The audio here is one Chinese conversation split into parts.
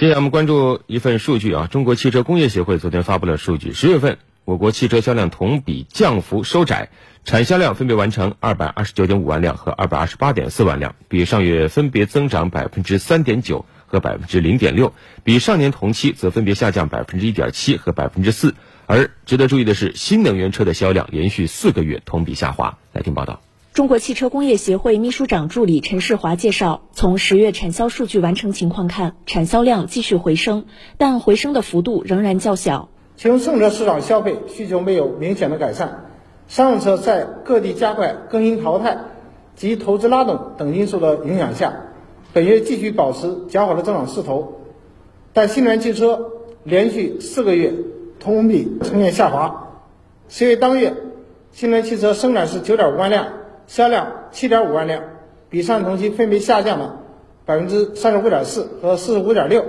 接下来我们关注一份数据啊，中国汽车工业协会昨天发布了数据，10月份我国汽车销量同比降幅收窄，产销量分别完成 229.5 万辆和 228.4 万辆，比上月分别增长 3.9% 和 0.6%， 比上年同期则分别下降 1.7% 和 4%。 而值得注意的是，新能源车的销量连续4个月同比下滑。来听报道。中国汽车工业协会秘书长助理陈世华介绍，从10月产销数据完成情况看，产销量继续回升，但回升的幅度仍然较小。其中乘车市场消费需求没有明显的改善，商用车在各地加快更新淘汰及投资拉动等因素的影响下，本月继续保持较好的增长势头，但新能源汽车连续4个月同比呈现下滑。10月当月，新能源汽车生产是 9.5 万辆，销量 7.5 万辆，比上同期分别下降了 35.4% 和 45.6%。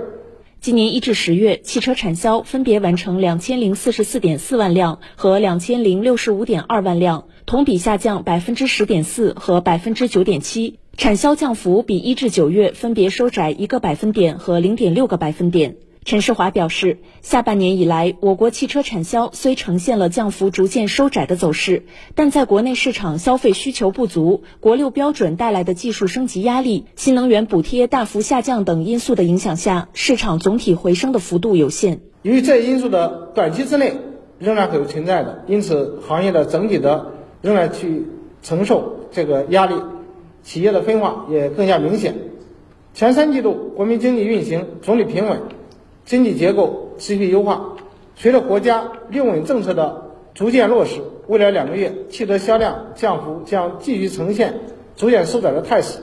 今年1至10月，汽车产销分别完成 2044.4 万辆和 2065.2 万辆，同比下降 10.4% 和 9.7%， 产销降幅比1至9月分别收窄1个百分点和 0.6个百分点。陈世华表示，下半年以来，我国汽车产销虽呈现了降幅逐渐收窄的走势，但在国内市场消费需求不足、国六标准带来的技术升级压力、新能源补贴大幅下降等因素的影响下，市场总体回升的幅度有限。由于这一因素的短期之内仍然可能存在的，因此行业的整体的仍然去承受这个压力，企业的分化也更加明显。前3季度国民经济运行总体平稳，经济结构持续优化，随着国家六稳政策的逐渐落实，未来2个月汽车销量降幅将继续呈现逐渐收窄的态势。